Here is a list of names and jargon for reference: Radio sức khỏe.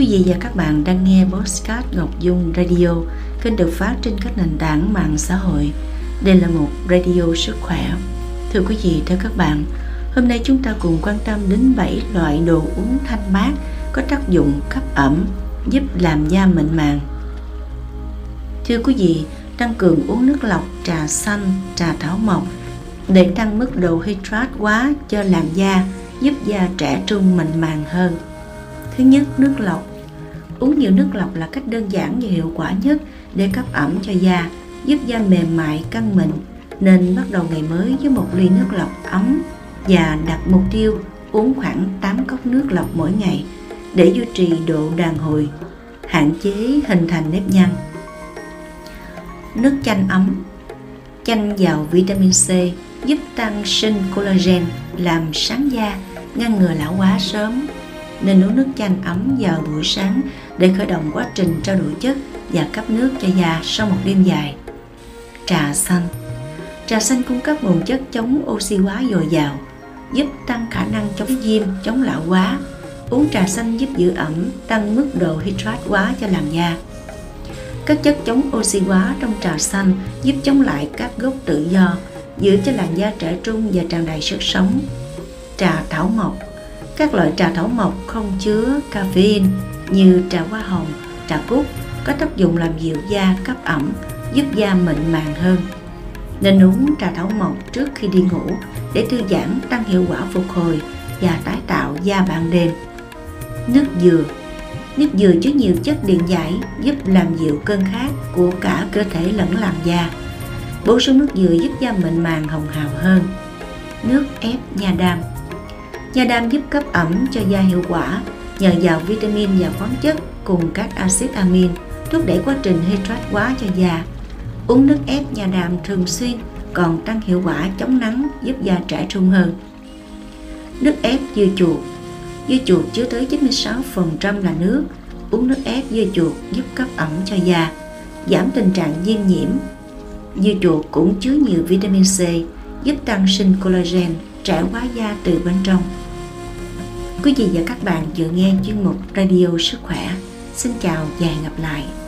Quý vị và các bạn đang nghe podcast Ngọc Dung Radio, kênh được phát trên các nền tảng mạng xã hội. Đây là một radio sức khỏe. Thưa quý vị, thưa các bạn, hôm nay chúng ta cùng quan tâm đến 7 loại đồ uống thanh mát có tác dụng cấp ẩm, giúp làm da mịn màng. Thưa quý vị, tăng cường uống nước lọc, trà xanh, trà thảo mộc để tăng mức độ hydrat hóa cho làn da, giúp da trẻ trung mịn màng hơn. Thứ nhất, nước lọc. Uống nhiều nước lọc là cách đơn giản và hiệu quả nhất để cấp ẩm cho da, giúp da mềm mại, căng mịn. Nên bắt đầu ngày mới với một ly nước lọc ấm và đặt mục tiêu uống khoảng 8 cốc nước lọc mỗi ngày để duy trì độ đàn hồi, hạn chế hình thành nếp nhăn. Nước chanh ấm. Chanh giàu vitamin C giúp tăng sinh collagen, làm sáng da, ngăn ngừa lão hóa sớm. Nên uống nước chanh ấm vào buổi sáng để khởi động quá trình trao đổi chất và cấp nước cho da sau một đêm dài. Trà xanh. Trà xanh cung cấp nguồn chất chống oxy hóa dồi dào, giúp tăng khả năng chống viêm, chống lão hóa. Uống trà xanh giúp giữ ẩm, tăng mức độ hydrat hóa cho làn da. Các chất chống oxy hóa trong trà xanh giúp chống lại các gốc tự do, giữ cho làn da trẻ trung và tràn đầy sức sống. Trà thảo mộc. Các loại trà thảo mộc không chứa caffeine như trà hoa hồng, trà cúc có tác dụng làm dịu da, cấp ẩm, giúp da mịn màng hơn. Nên uống trà thảo mộc trước khi đi ngủ để thư giãn, tăng hiệu quả phục hồi và tái tạo da ban đêm. Nước dừa. Nước dừa chứa nhiều chất điện giải, giúp làm dịu cơn khát của cả cơ thể lẫn làn da. Bổ sung nước dừa giúp da mịn màng, hồng hào hơn. Nước ép nha đam. Nha đam giúp cấp ẩm cho da hiệu quả nhờ vào vitamin và khoáng chất cùng các axit amin, thúc đẩy quá trình hydrat hóa cho da. Uống nước ép nha đam thường xuyên còn tăng hiệu quả chống nắng, giúp da trẻ trung hơn. Nước ép dưa chuột. Dưa chuột chứa tới 96% là nước. Uống nước ép dưa chuột giúp cấp ẩm cho da, giảm tình trạng viêm nhiễm. Dưa chuột cũng chứa nhiều vitamin C, giúp tăng sinh collagen, trẻ hóa da từ bên trong. Quý vị và các bạn vừa nghe chuyên mục Radio Sức Khỏe. Xin chào và hẹn gặp lại.